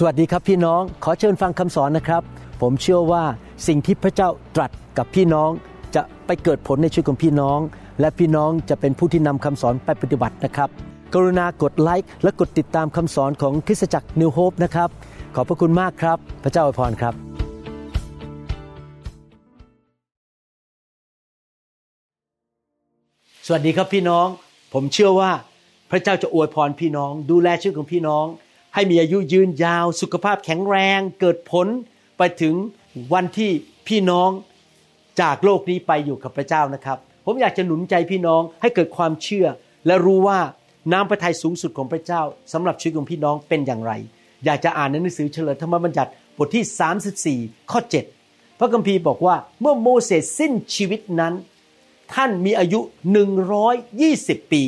สวัสดีครับพี่น้องขอเชิญฟังคำสอนนะครับผมเชื่อว่าสิ่งที่พระเจ้าตรัสกับพี่น้องจะไปเกิดผลในชีวิตของพี่น้องและพี่น้องจะเป็นผู้ที่นำคำสอนไปปฏิบัตินะครับกรุณากดไลค์และกดติดตามคำสอนของคริสตจักร New Hope นะครับขอบพระคุณมากครับพระเจ้าอวยพรครับสวัสดีครับพี่น้องผมเชื่อว่าพระเจ้าจะอวยพรพี่น้องดูแลชีวิตของพี่น้องให้มีอายุยืนยาวสุขภาพแข็งแรงเกิดผลไปถึงวันที่พี่น้องจากโลกนี้ไปอยู่กับพระเจ้านะครับผมอยากจะหนุนใจพี่น้องให้เกิดความเชื่อและรู้ว่าน้ำพระทัยสูงสุดของพระเจ้าสำหรับชีวิตของพี่น้องเป็นอย่างไรอยากจะอ่านในหนังสือเฉลยธรรมบัญญัติบทที่34ข้อ7พระคัมภีร์บอกว่าเมื่อโมเสสสิ้นชีวิตนั้นท่านมีอายุ120ปี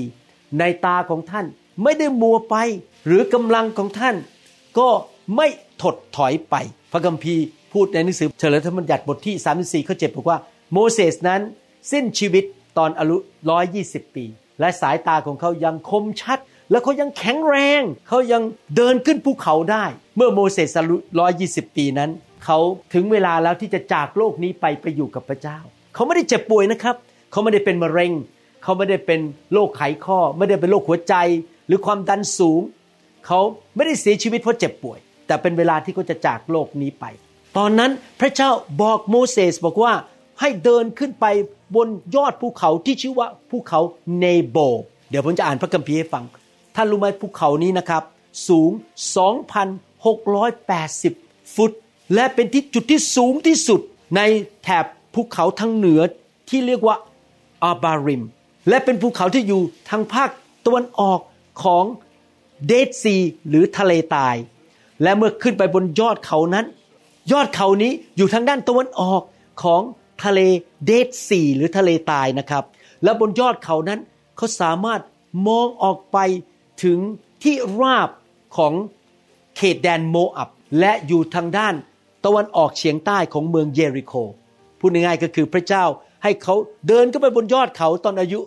ในตาของท่านไม่ได้มัวไปหรือกำลังของท่านก็ไม่ถดถอยไปพระคัมภีร์พูดในหนังสือเฉลยธรรมบัญญัติบทที่34ข้อ7บอกว่าโมเสสนั้นสิ้นชีวิตตอนอายุ120ปีและสายตาของเขายังคมชัดและเขายังแข็งแรงเขายังเดินขึ้นภูเขาได้เมื่อโมเสสอายุ120ปีนั้นเขาถึงเวลาแล้วที่จะจากโลกนี้ไปอยู่กับพระเจ้าเขาไม่ได้เจ็บป่วยนะครับเขาไม่ได้เป็นมะเร็งเขาไม่ได้เป็นโรคไขข้อไม่ได้เป็นโรคหัวใจหรือความดันสูงเขาไม่ได้เสียชีวิตเพราะเจ็บป่วยแต่เป็นเวลาที่เขาจะจากโลกนี้ไปตอนนั้นพระเจ้าบอกโมเสสบอกว่าให้เดินขึ้นไปบนยอดภูเขาที่ชื่อว่าภูเขาเนโบเดี๋ยวผมจะอ่านพระคัมภีร์ให้ฟังท่านรู้ไหมภูเขานี้นะครับสูง 2,680 ฟุตและเป็นที่จุดที่สูงที่สุดในแถบภูเขาทางเหนือที่เรียกว่าอาบาริมและเป็นภูเขาที่อยู่ทางภาคตะวันออกของเดดซีหรือทะเลทรายและเมื่อขึ้นไปบนยอดเขานั้นยอดเขานี้อยู่ทางด้านตะวันออกของทะเลเดดซีหรือทะเลทรายนะครับและบนยอดเขานั้นเขาสามารถมองออกไปถึงที่ราบของเขตแดนโมอับและอยู่ทางด้านตะวันออกเฉียงใต้ของเมืองเยริโคพูดง่ายๆก็คือพระเจ้าให้เขาเดินขึ้นไปบนยอดเขาตอนอายุ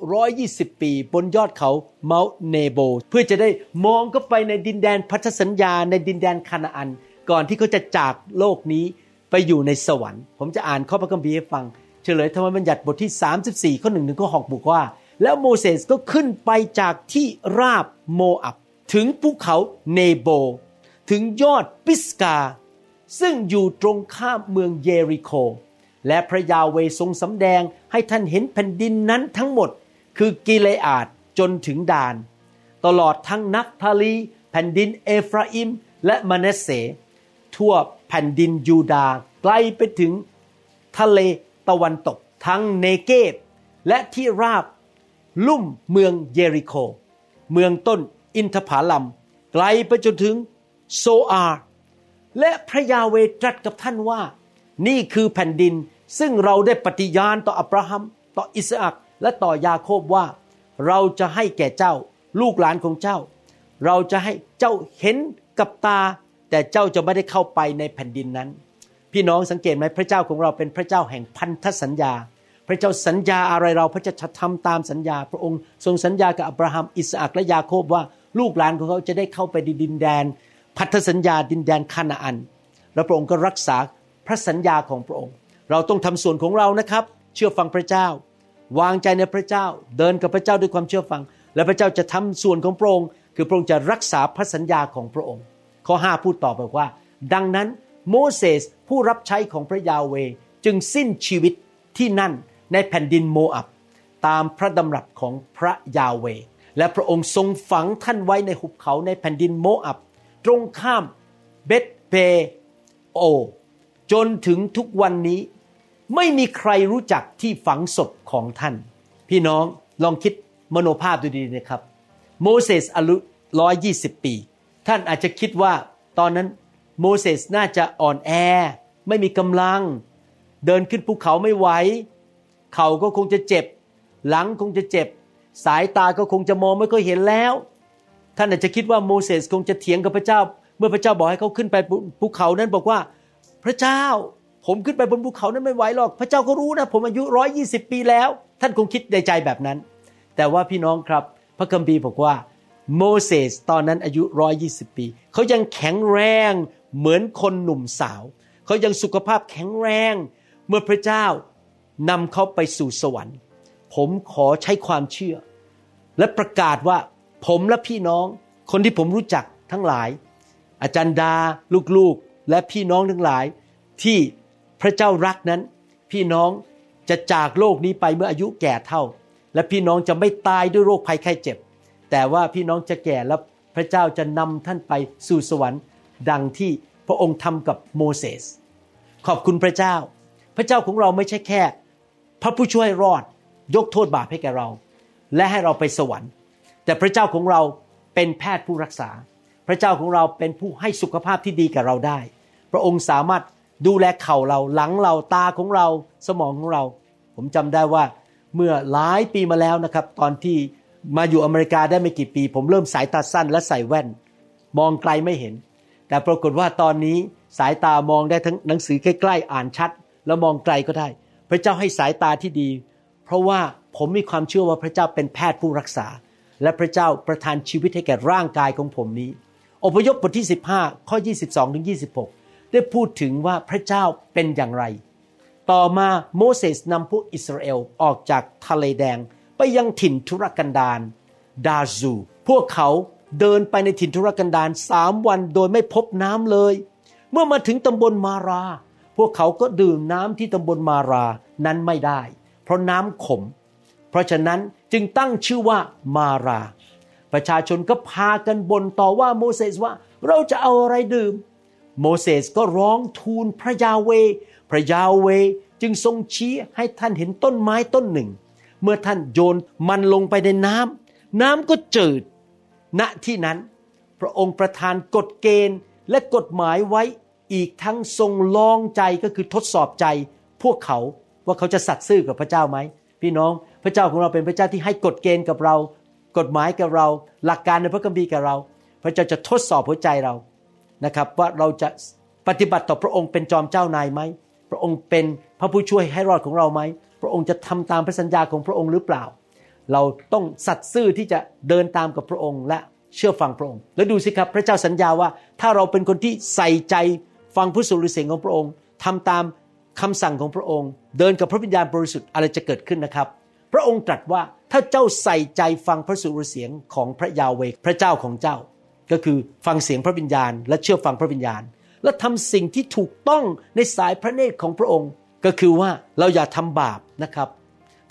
120ปีบนยอดเขาเมาท์เนโบเพื่อจะได้มองเข้าไปในดินแดนพันธสัญญาในดินแดนคานาอันก่อนที่เขาจะจากโลกนี้ไปอยู่ในสวรรค์ผมจะอ่านข้อพระคัมภีร์ให้ฟังเฉลยธรรมบัญญัติบทที่34ข้อ1ถึงข้อ6บอกว่าแล้วโมเสสก็ขึ้นไปจากที่ราบโมอับถึงภูเขาเนโบถึงยอดปิสกาซึ่งอยู่ตรงข้ามเมืองเยริโคและพระยาเวทรงสำแดงให้ท่านเห็นแผ่นดินนั้นทั้งหมดคือกิเลอาดจนถึงดานตลอดทั้งนัฟทาลีแผ่นดินเอฟราอิมและมนาเสทั่วแผ่นดินยูดาห์ไกลไปถึงทะเลตะวันตกทั้งเนเกฟและที่ราบลุ่มเมืองเยริโคเมืองต้นอินทผลัมไกลไปจนถึงโซอาร์และพระยาเวตรัสกับท่านว่านี่คือแผ่นดินซึ่งเราได้ปฏิญาณต่ออับราฮัมต่ออิสอัคและต่อยาโคบว่าเราจะให้แก่เจ้าลูกหลานของเจ้าเราจะให้เจ้าเห็นกับตาแต่เจ้าจะไม่ได้เข้าไปในแผ่นดินนั้นพี่น้องสังเกตไหมพระเจ้าของเราเป็นพระเจ้าแห่งพันธสัญญาพระเจ้าสัญญาอะไรเราพระเจ้าจะทำตามสัญญาพระองค์ทรงสัญญากับอับราฮัมอิสอัคและยาโคบว่าลูกหลานของเขาจะได้เข้าไปในดินแดนพันธสัญญาดินแดนคานาอันและพระองค์ก็รักษาพระสัญญาของพระองค์เราต้องทำส่วนของเรานะครับเชื่อฟังพระเจ้าวางใจในพระเจ้าเดินกับพระเจ้าด้วยความเชื่อฟังและพระเจ้าจะทำส่วนของพระองค์คือพระองค์จะรักษาพระสัญญาของพระองค์ข้อ5พูดต่อบอกว่าดังนั้นโมเสสผู้รับใช้ของพระยาเวจึงสิ้นชีวิตที่นั่นในแผ่นดินโมอับตามพระดำรัสของพระยาเวและพระองค์ทรงฝังท่านไว้ในหุบเขาในแผ่นดินโมอับตรงข้ามเบธเปโอจนถึงทุกวันนี้ไม่มีใครรู้จักที่ฝังศพของท่านพี่น้องลองคิดมโนภาพดูดีนะครับโมเสสอายุ120ปีท่านอาจจะคิดว่าตอนนั้นโมเสสน่าจะอ่อนแอไม่มีกำลังเดินขึ้นภูเขาไม่ไหวเข่าก็คงจะเจ็บหลังคงจะเจ็บสายตาก็คงจะมองไม่ค่อยเห็นแล้วท่านอาจจะคิดว่าโมเสสคงจะเถียงกับพระเจ้าเมื่อพระเจ้าบอกให้เขาขึ้นไปภูเขานั้นบอกว่าพระเจ้าผมขึ้นไปบนภูเขานั้นไม่ไหวหรอกพระเจ้าก็รู้นะผมอายุ120ปีแล้วท่านคงคิดในใจแบบนั้นแต่ว่าพี่น้องครับพระคัมภีร์บอกว่า โมเสสตอนนั้นอายุ120ปีเขายังแข็งแรงเหมือนคนหนุ่มสาวเขายังสุขภาพแข็งแรงเมื่อพระเจ้านำเขาไปสู่สวรรค์ผมขอใช้ความเชื่อและประกาศว่าผมและพี่น้องคนที่ผมรู้จักทั้งหลายอาจารย์ดาลูกๆและพี่น้องทั้งหลายที่พระเจ้ารักนั้นพี่น้องจะจากโลกนี้ไปเมื่ออายุแก่เฒ่าและพี่น้องจะไม่ตายด้วยโรคภัยไข้เจ็บแต่ว่าพี่น้องจะแก่แล้วพระเจ้าจะนำท่านไปสู่สวรรค์ดังที่พระองค์ทำกับโมเสสขอบคุณพระเจ้าพระเจ้าของเราไม่ใช่แค่พระผู้ช่วยรอดยกโทษบาปให้แก่เราและให้เราไปสวรรค์แต่พระเจ้าของเราเป็นแพทย์ผู้รักษาพระเจ้าของเราเป็นผู้ให้สุขภาพที่ดีกับเราได้พระองค์สามารถดูแลเข่าเราหลังเราตาของเราสมองของเราผมจำได้ว่าเมื่อหลายปีมาแล้วนะครับตอนที่มาอยู่อเมริกาได้ไม่กี่ปีผมเริ่มสายตาสั้นและใส่แว่นมองไกลไม่เห็นแต่ปรากฏว่าตอนนี้สายตามองได้ทั้งหนังสือใกล้ๆอ่านชัดแล้วมองไกลก็ได้พระเจ้าให้สายตาที่ดีเพราะว่าผมมีความเชื่อว่าพระเจ้าเป็นแพทย์ผู้รักษาและพระเจ้าประทานชีวิตให้แก่ร่างกายของผมนี้อพยพบทที่15ข้อ22ถึง26ได้พูดถึงว่าพระเจ้าเป็นอย่างไรต่อมาโมเสสนำพวกอิสราเอลออกจากทะเลแดงไปยังถิ่นทุรกันดารดาซูพวกเขาเดินไปในถิ่นทุรกันดาร3วันโดยไม่พบน้ำเลยเมื่อมาถึงตำบลมาราพวกเขาก็ดื่มน้ำที่ตำบลมารานั้นไม่ได้เพราะน้ำขมเพราะฉะนั้นจึงตั้งชื่อว่ามาราประชาชนก็พากันบ่นต่อว่าโมเสสว่าเราจะเอาอะไรดื่มโมเสสก็ร้องทูลพระยาเวพระยาเวจึงทรงชี้ให้ท่านเห็นต้นไม้ต้นหนึ่งเมื่อท่านโยนมันลงไปในน้ำก็จืดณที่นั้นพระองค์ประทานกฎเกณฑ์และกฎหมายไว้อีกทั้งทรงลองใจก็คือทดสอบใจพวกเขาว่าเขาจะสัตย์ซื่อกับพระเจ้าไหมพี่น้องพระเจ้าของเราเป็นพระเจ้าที่ให้กฎเกณฑ์กับเรากฎหมายกับเราหลักการในพระคัมภีร์กับเราพระเจ้าจะทดสอบหัวใจเรานะครับว่าเราจะปฏิบัติต่อพระองค์เป็นจอมเจ้านายไหมพระองค์เป็นพระผู้ช่วยให้รอดของเราไหมพระองค์จะทำตามพระสัญญาของพระองค์หรือเปล่าเราต้องสัตย์ซื่อที่จะเดินตามกับพระองค์และเชื่อฟังพระองค์แล้วดูสิครับพระเจ้าสัญญาว่าถ้าเราเป็นคนที่ใส่ใจฟังพระสุรเสียงของพระองค์ทำตามคำสั่งของพระองค์เดินกับพระวิญญาณบริสุทธิ์อะไรจะเกิดขึ้นนะครับพระองค์ตรัสว่าถ้าเจ้าใส่ใจฟังพระสุรเสียงของพระยาเวห์พระเจ้าของเจ้าก็คือฟังเสียงพระวิญญาณและเชื่อฟังพระวิญญาณและทำสิ่งที่ถูกต้องในสายพระเนตรของพระองค์ก็คือว่าเราอย่าทำบาปนะครับ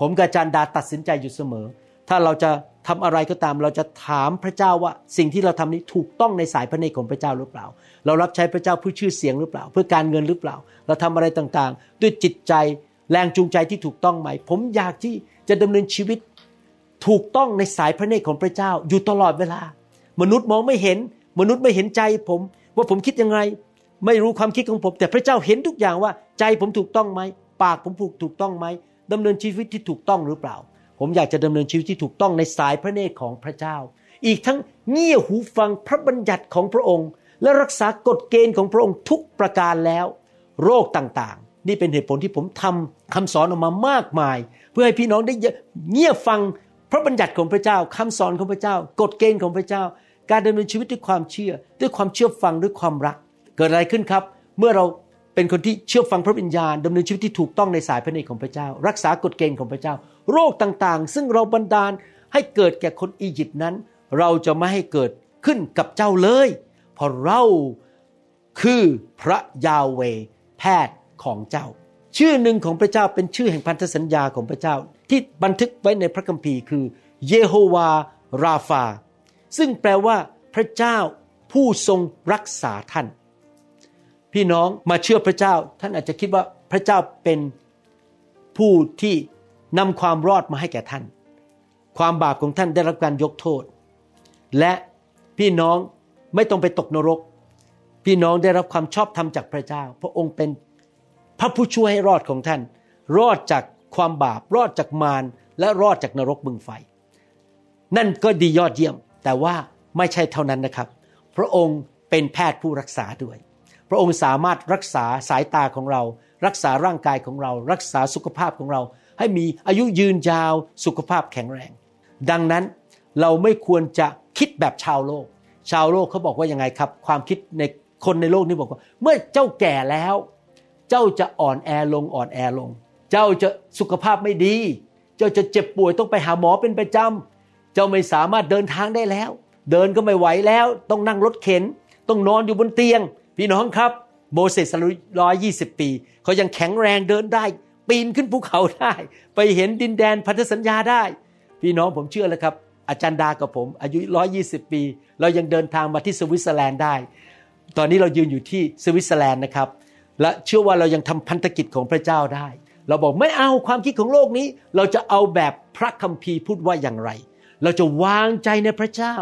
ผมกับอาจารย์ดาตัดสินใจอยู่เสมอถ้าเราจะทำอะไรก็ตามเราจะถามพระเจ้าว่าสิ่งที่เราทำนี้ถูกต้องในสายพระเนตรของพระเจ้าหรือเปล่าเรารับใช้พระเจ้าเพื่อชื่อเสียงหรือเปล่าเพื่อการเงินหรือเปล่าเราทำอะไรต่างๆด้วยจิตใจแรงจูงใจที่ถูกต้องไหมผมอยากที่จะดำเนินชีวิตถูกต้องในสายพระเนตรของพระเจ้าอยู่ตลอดเวลามนุษย์มองไม่เห็นมนุษย์ไม่เห็นใจผมว่าผมคิดยังไงไม่รู้ความคิดของผมแต่พระเจ้าเห็นทุกอย่างว่าใจผมถูกต้องไหมปากผมถูกต้องไหมดำเนินชีวิตที่ถูกต้องหรือเปล่าผมอยากจะดำเนินชีวิตที่ถูกต้องในสายพระเนตรของพระเจ้าอีกทั้งเงี่ยหูฟังพระบัญญัติของพระองค์และรักษากฎเกณฑ์ของพระองค์ทุกประการแล้วโรคต่างๆนี่เป็นเหตุผลที่ผมทำคำสอนออกมามากมายเพื่อให้พี่น้องได้เงี่ยฟังพระบัญญัติของพระเจ้าคำสอนของพระเจ้ากฎเกณฑ์ของพระเจ้าการดำเนินชีวิตด้วยความเชื่อฟังด้วยความรักเกิดอะไรขึ้นครับเมื่อเราเป็นคนที่เชื่อฟังพระวิญญาณดำเนินชีวิตที่ถูกต้องในสายพระเนตรของพระเจ้ารักษากฎเกณฑ์ของพระเจ้าโรคต่างๆซึ่งเราบันดาลให้เกิดแก่คนอียิปต์นั้นเราจะไม่ให้เกิดขึ้นกับเจ้าเลยเพราะเราคือพระยาเวห์แพทย์ของเจ้าชื่อหนึ่งของพระเจ้าเป็นชื่อแห่งพันธสัญญาของพระเจ้าที่บันทึกไว้ในพระคัมภีร์คือเยโฮวาห์ราฟาซึ่งแปลว่าพระเจ้าผู้ทรงรักษาท่านพี่น้องมาเชื่อพระเจ้าท่านอาจจะคิดว่าพระเจ้าเป็นผู้ที่นำความรอดมาให้แก่ท่านความบาปของท่านได้รับการยกโทษและพี่น้องไม่ต้องไปตกนรกพี่น้องได้รับความชอบธรรมจากพระเจ้าพระองค์เป็นพระผู้ช่วยให้รอดของท่านรอดจากความบาปรอดจากมารและรอดจากนรกบึงไฟนั่นก็ดียอดเยี่ยมแต่ว่าไม่ใช่เท่านั้นนะครับพระองค์เป็นแพทย์ผู้รักษาด้วยพระองค์สามารถรักษาสายตาของเรารักษาร่างกายของเรารักษาสุขภาพของเราให้มีอายุยืนยาวสุขภาพแข็งแรงดังนั้นเราไม่ควรจะ คิดแบบชาวโลกเขาบอกว่ายังไงครับความคิดในคนในโลกนี้บอกว่าเมื่อเจ้าแก่แล้วเจ้าจะอ่อนแอลงเจ้าจะสุขภาพไม่ดีเจ้าจะเจ็บป่วยต้องไปหาหมอเป็นประจำเจ้าไม่สามารถเดินทางได้แล้วเดินก็ไม่ไหวแล้วต้องนั่งรถเข็นต้องนอนอยู่บนเตียงพี่น้องครับโมเสส120 ปีเขายังแข็งแรงเดินได้ปีนขึ้นภูเขาได้ไปเห็นดินแดนพันธสัญญาได้พี่น้องผมเชื่อแล้วครับอาจารย์ดากับผมอายุ120 ปีเรายังเดินทางมาที่สวิตเซอร์แลนด์ได้ตอนนี้เรายืนอยู่ที่สวิตเซอร์แลนด์นะครับและเชื่อว่าเรายังทำพันธกิจของพระเจ้าได้เราบอกไม่เอาความคิดของโลกนี้เราจะเอาแบบพระคัมภีร์พูดว่าอย่างไรเราจะวางใจในพระเจ้า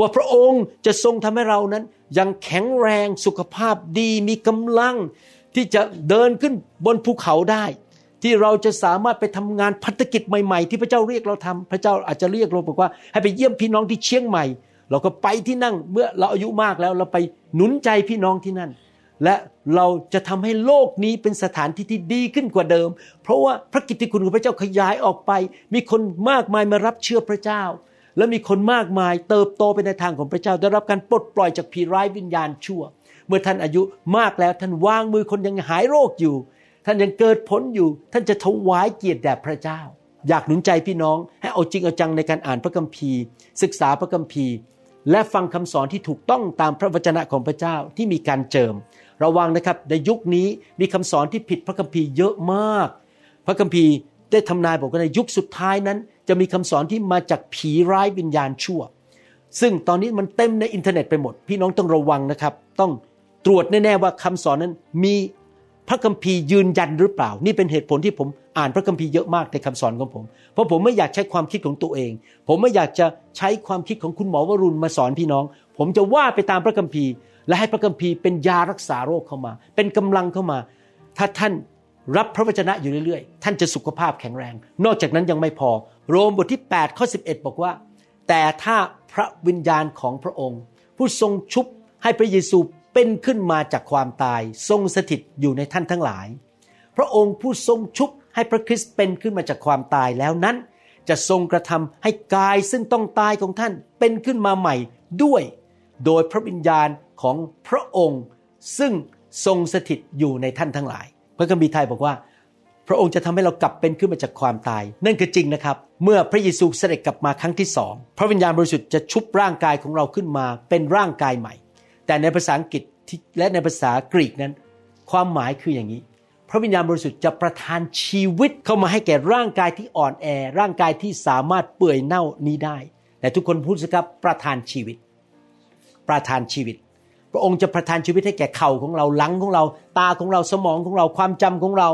ว่าพระองค์จะทรงทำให้เรานั้นยังแข็งแรงสุขภาพดีมีกำลังที่จะเดินขึ้นบนภูเขาได้ที่เราจะสามารถไปทำงานพันธกิจใหม่ๆที่พระเจ้าเรียกเราทำพระเจ้าอาจจะเรียกเราบอกว่าให้ไปเยี่ยมพี่น้องที่เชียงใหม่เราก็ไปที่นั่นเมื่อเราอายุมากแล้วเราไปหนุนใจพี่น้องที่นั่นและเราจะทำให้โลกนี้เป็นสถานที่ที่ดีขึ้นกว่าเดิมเพราะว่าพระกิตติคุณของพระเจ้าขยายออกไปมีคนมากมายมารับเชื่อพระเจ้าและมีคนมากมายเติบโตไปในทางของพระเจ้าได้รับการปลดปล่อยจากผีร้ายวิญญาณชั่วเมื่อท่านอายุมากแล้วท่านวางมือคนยังหายโรคอยู่ท่านยังเกิดผลอยู่ท่านจะถวายเกียรติแด่พระเจ้าอยากหนุนใจพี่น้องให้เอาจริงเอาจังในการอ่านพระคัมภีร์ศึกษาพระคัมภีร์และฟังคำสอนที่ถูกต้องตามพระวจนะของพระเจ้าที่มีการเจิมระวังนะครับในยุคนี้มีคำสอนที่ผิดพระคัมภีร์เยอะมากพระคัมภีร์ได้ทำนายบอกว่าในยุคสุดท้ายนั้นจะมีคำสอนที่มาจากผีร้ายวิญญาณชั่วซึ่งตอนนี้มันเต็มในอินเทอร์เน็ตไปหมดพี่น้องต้องระวังนะครับต้องตรวจแน่ๆว่าคำสอนนั้นมีพระคัมภีร์ยืนยันหรือเปล่านี่เป็นเหตุผลที่ผมอ่านพระคัมภีร์เยอะมากในคำสอนของผมเพราะผมไม่อยากใช้ความคิดของตัวเองผมไม่อยากจะใช้ความคิดของคุณหมอวรุณมาสอนพี่น้องผมจะว่าไปตามพระคัมภีร์และให้พระคัมภีร์เป็นยารักษาโรคเข้ามาเป็นกำลังเข้ามาถ้าท่านรับพระวจนะอยู่เรื่อยๆท่านจะสุขภาพแข็งแรงนอกจากนั้นยังไม่พอโรมบทที่8 ข้อ 11บอกว่าแต่ถ้าพระวิญญาณของพระองค์ผู้ทรงชุบให้พระเยซูเป็นขึ้นมาจากความตายทรงสถิตอยู่ในท่านทั้งหลายพระองค์ผู้ทรงชุบให้พระคริสต์เป็นขึ้นมาจากความตายแล้วนั้นจะทรงกระทำให้กายซึ่งต้องตายของท่านเป็นขึ้นมาใหม่ด้วยโดยพระวิญญาณของพระองค์ซึ่งทรงสถิตอยู่ในท่านทั้งหลายพระคัมภีร์ไทยบอกว่าพระองค์จะทำให้เรากลับเป็นขึ้นมาจากความตายนั่นคือจริงนะครับเมื่อพระเยซูเสด็จกลับมาครั้งที่สองพระวิญญาณบริสุทธิ์จะชุบร่างกายของเราขึ้นมาเป็นร่างกายใหม่แต่ในภาษาอังกฤษและในภาษากรีกนั้นความหมายคืออย่างนี้พระวิญญาณบริสุทธิ์จะประทานชีวิตเข้ามาให้แก่ร่างกายที่อ่อนแอร่างกายที่สามารถเปื่อยเน่านี้ได้แต่ทุกคนพูดสิครับประทานชีวิตพระองค์จะประทานชีวิตให้แก่เข่าของเราหลังของเราตาของเราสมองของเราความจำของเรา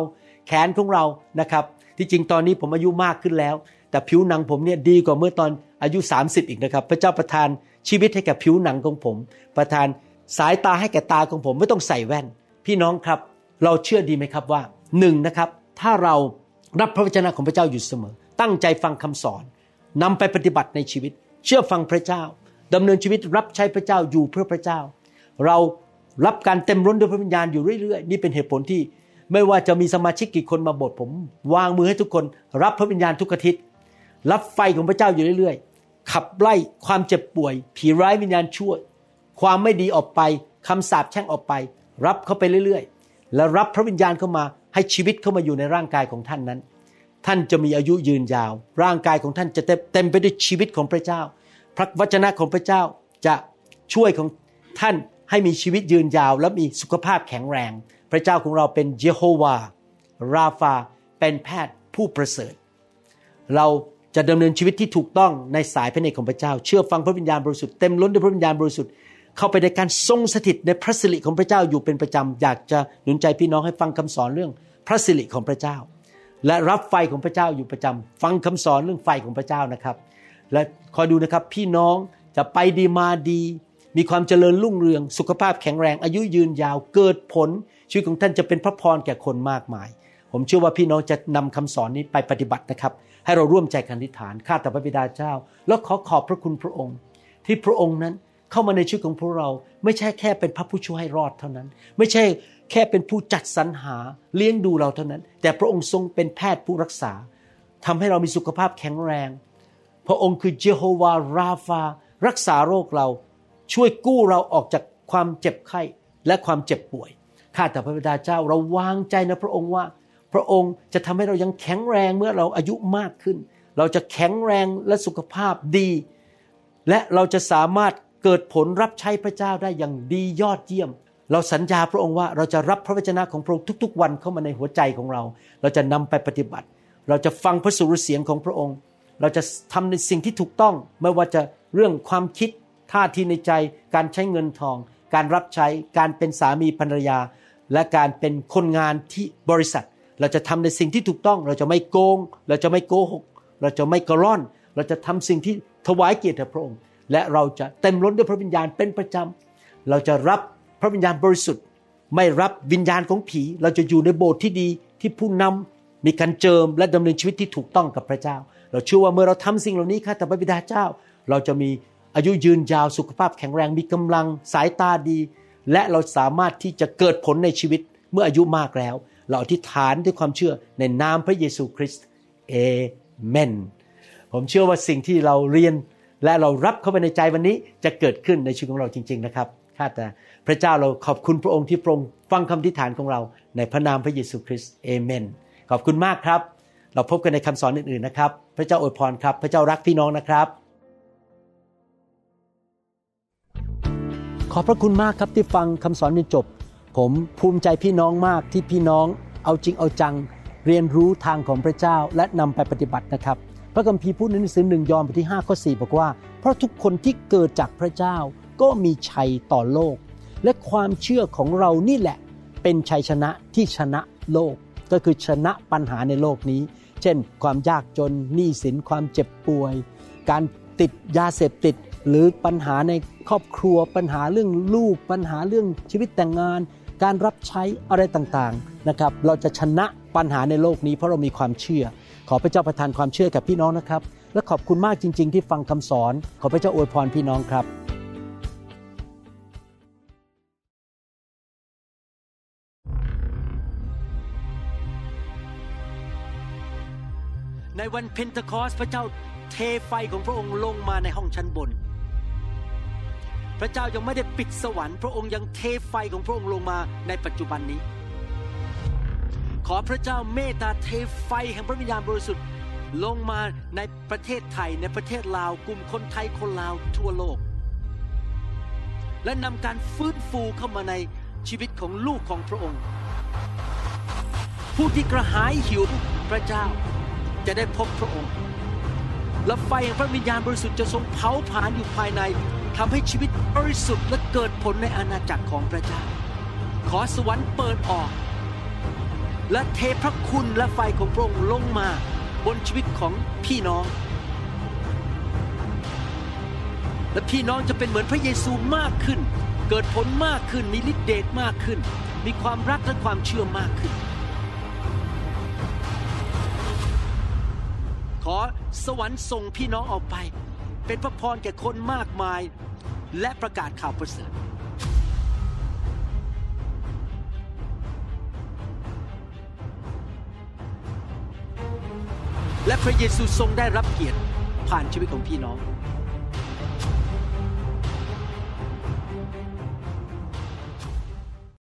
แขนของเรานะครับที่จริงตอนนี้ผมอายุมากขึ้นแล้วแต่ผิวหนังผมเนี่ยดีกว่าเมื่อตอนอายุ30อีกนะครับพระเจ้าประทานชีวิตให้แก่ผิวหนังของผมประทานสายตาให้แก่ตาของผมไม่ต้องใส่แว่นพี่น้องครับเราเชื่อดีไหมครับว่า1นะครับถ้าเรารับพระวจนะของพระเจ้าอยู่เสมอตั้งใจฟังคำสอนนำไปปฏิบัติในชีวิตเชื่อฟังพระเจ้าดำเนินชีวิตรับใช้พระเจ้าอยู่เพื่อพระเจ้าเรารับการเต็มล้นด้วยพระวิญญาณอยู่เรื่อยๆนี่เป็นเหตุผลที่ไม่ว่าจะมีสมาชิกกี่คนมาโบสถ์ผมวางมือให้ทุกคนรับพระวิญญาณทุกอาทิตย์รับไฟของพระเจ้าอยู่เรื่อยๆขับไล่ความเจ็บป่วยผีร้ายวิญญาณชั่วความไม่ดีออกไปคำสาปแช่งออกไปรับเข้าไปเรื่อยๆและรับพระวิญญาณเข้ามาให้ชีวิตเข้ามาอยู่ในร่างกายของท่านนั้นท่านจะมีอายุยืนยาวร่างกายของท่านจะเต็มไปด้วยชีวิตของพระเจ้าพระวจนะของพระเจ้าจะช่วยของท่านให้มีชีวิตยืนยาวและมีสุขภาพแข็งแรงพระเจ้าของเราเป็นเยโฮวาห์ราฟาเป็นแพทย์ผู้ประเสริฐเราจะดำเนินชีวิตที่ถูกต้องในสายพระเนตรของพระเจ้าเชื่อฟังพระวิญญาณบริสุทธิ์เต็มล้นด้วยพระวิญญาณบริสุทธิ์เข้าไปในการทรงสถิตในพระสิริของพระเจ้าอยู่เป็นประจำอยากจะหนุนใจพี่น้องให้ฟังคำสอนเรื่องพระสิริของพระเจ้าและรับไฟของพระเจ้าอยู่ประจำฟังคำสอนเรื่องไฟของพระเจ้านะครับและคอยดูนะครับพี่น้องจะไปดีมาดีมีความเจริญรุ่งเรืองสุขภาพแข็งแรงอายุยืนยาวเกิดผลชีวิตของท่านจะเป็นพระพรแก่คนมากมายผมเชื่อว่าพี่น้องจะนำคำสอนนี้ไปปฏิบัตินะครับให้เราร่วมใจกันอธิษฐานข้าแต่พระบิดาเจ้าแล้วขอบพระคุณพระองค์ที่พระองค์นั้นเข้ามาในชีวิตของพวกเราไม่ใช่แค่เป็นพระผู้ช่วยให้รอดเท่านั้นไม่ใช่แค่เป็นผู้จัดสรรหาเลี้ยงดูเราเท่านั้นแต่พระองค์ทรงเป็นแพทย์ผู้รักษาทำให้เรามีสุขภาพแข็งแรงพระองค์คือเยโฮวาห์ราฟา รักษาโรคเราช่วยกู้เราออกจากความเจ็บไข้และความเจ็บป่วยข้าแต่พระบิดาเจ้าเราวางใจในพระองค์ว่าพระองค์จะทำให้เรายังแข็งแรงเมื่อเราอายุมากขึ้นเราจะแข็งแรงและสุขภาพดีและเราจะสามารถเกิดผลรับใช้พระเจ้าได้อย่างดียอดเยี่ยมเราสัญญาพระองค์ว่าเราจะรับพระวจนะของพระองค์ทุกๆวันเข้ามาในหัวใจของเราเราจะนำไปปฏิบัติเราจะฟังพระสุรเสียงของพระองค์เราจะทำในสิ่งที่ถูกต้องไม่ว่าจะเรื่องความคิดท่าทีในใจการใช้เงินทองการรับใช้การเป็นสามีภรรยาและการเป็นคนงานที่บริษัทเราจะทำในสิ่งที่ถูกต้องเราจะไม่โกงเราจะไม่โกหกเราจะไม่กระร่อนเราจะทำสิ่งที่ถวายเกียรติแด่พระองค์และเราจะเต็มล้นด้วยพระวิญญาณเป็นประจำเราจะรับพระวิญญาณบริสุทธิ์ไม่รับวิญญาณของผีเราจะอยู่ในโบสถ์ที่ดีที่ผู้นำมีการเจิมและดำเนินชีวิตที่ถูกต้องกับพระเจ้าเราเชื่อว่าเมื่อเราทำสิ่งเหล่านี้ข้าแต่พระบิดาเจ้าเราจะมีอายุยืนยาวสุขภาพแข็งแรงมีกำลังสายตาดีและเราสามารถที่จะเกิดผลในชีวิตเมื่ออายุมากแล้วเราอธิษฐานด้วยความเชื่อในนามพระเยซูคริสต์เอเมนผมเชื่อว่าสิ่งที่เราเรียนและเรารับเข้าไปในใจวันนี้จะเกิดขึ้นในชีวิตของเราจริงๆนะครับข้าแต่พระเจ้าเราขอบคุณพระองค์ที่ทรงฟังคำอธิษฐานของเราในพระนามพระเยซูคริสต์เอเมนขอบคุณมากครับเราพบกันในคำสอนอื่นๆนะครับพระเจ้าอวยพรครับพระเจ้ารักพี่น้องนะครับขอบพระคุณมากครับที่ฟังคำสอนจนจบผมภูมิใจพี่น้องมากที่พี่น้องเอาจริงเอาจังเรียนรู้ทางของพระเจ้าและนำไปปฏิบัตินะครับพระคัมภีร์พูดในหนังสือ1 ยอห์นบทที่ 5 ข้อ 4บอกว่าเพราะทุกคนที่เกิดจากพระเจ้าก็มีชัยต่อโลกและความเชื่อของเรานี่แหละเป็นชัยชนะที่ชนะโลกก็คือชนะปัญหาในโลกนี้เช่นความยากจนหนี้สินความเจ็บป่วยการติดยาเสพติดหรือปัญหาในครอบครัวปัญหาเรื่องลูกปัญหาเรื่องชีวิตแต่งงานการรับใช้อะไรต่างๆนะครับเราจะชนะปัญหาในโลกนี้เพราะเรามีความเชื่อขอพระเจ้าประทานความเชื่อกับพี่น้องนะครับและขอบคุณมากจริงๆที่ฟังคำสอนขอพระเจ้าอวยพรพี่น้องครับในวันเพนทาคอสพระเจ้าเทไฟของพระองค์ลงมาในห้องชั้นบนพระเจ้ายังไม่ได้ปิดสวรรค์พระองค์ยังเทไฟของพระองค์ลงมาในปัจจุบันนี้ขอพระเจ้าเมตตาเทไฟแห่งพระวิญญาณบริสุทธิ์ลงมาในประเทศไทยในประเทศลาวกลุ่มคนไทยคนลาวทั่วโลกและนำการฟื้นฟูเข้ามาในชีวิตของลูกของพระองค์ผู้ที่กระหายหิวพระเจ้าจะได้พบพระองค์และไฟแห่งพระวิญญาณบริสุทธิ์จะทรงเผาผลาญอยู่ภายในทำให้ชีวิตบริสุทธิ์และเกิดผลในอาณาจักรของพระเจ้าขอสวรรค์เปิดออกและเทพระคุณและไฟของพระองค์ลงมาบนชีวิตของพี่น้องและพี่น้องจะเป็นเหมือนพระเยซูมากขึ้นเกิดผลมากขึ้นมีฤทธิ์เดชมากขึ้นมีความรักและความเชื่อมากขึ้นขอสวรรค์ส่งพี่น้องออกไปเป็นพระพรแก่คนมากมายและประกาศข่าวประเสริฐและพระเยซูทรงได้รับเกียรติผ่านชีวิตของพี่น้อง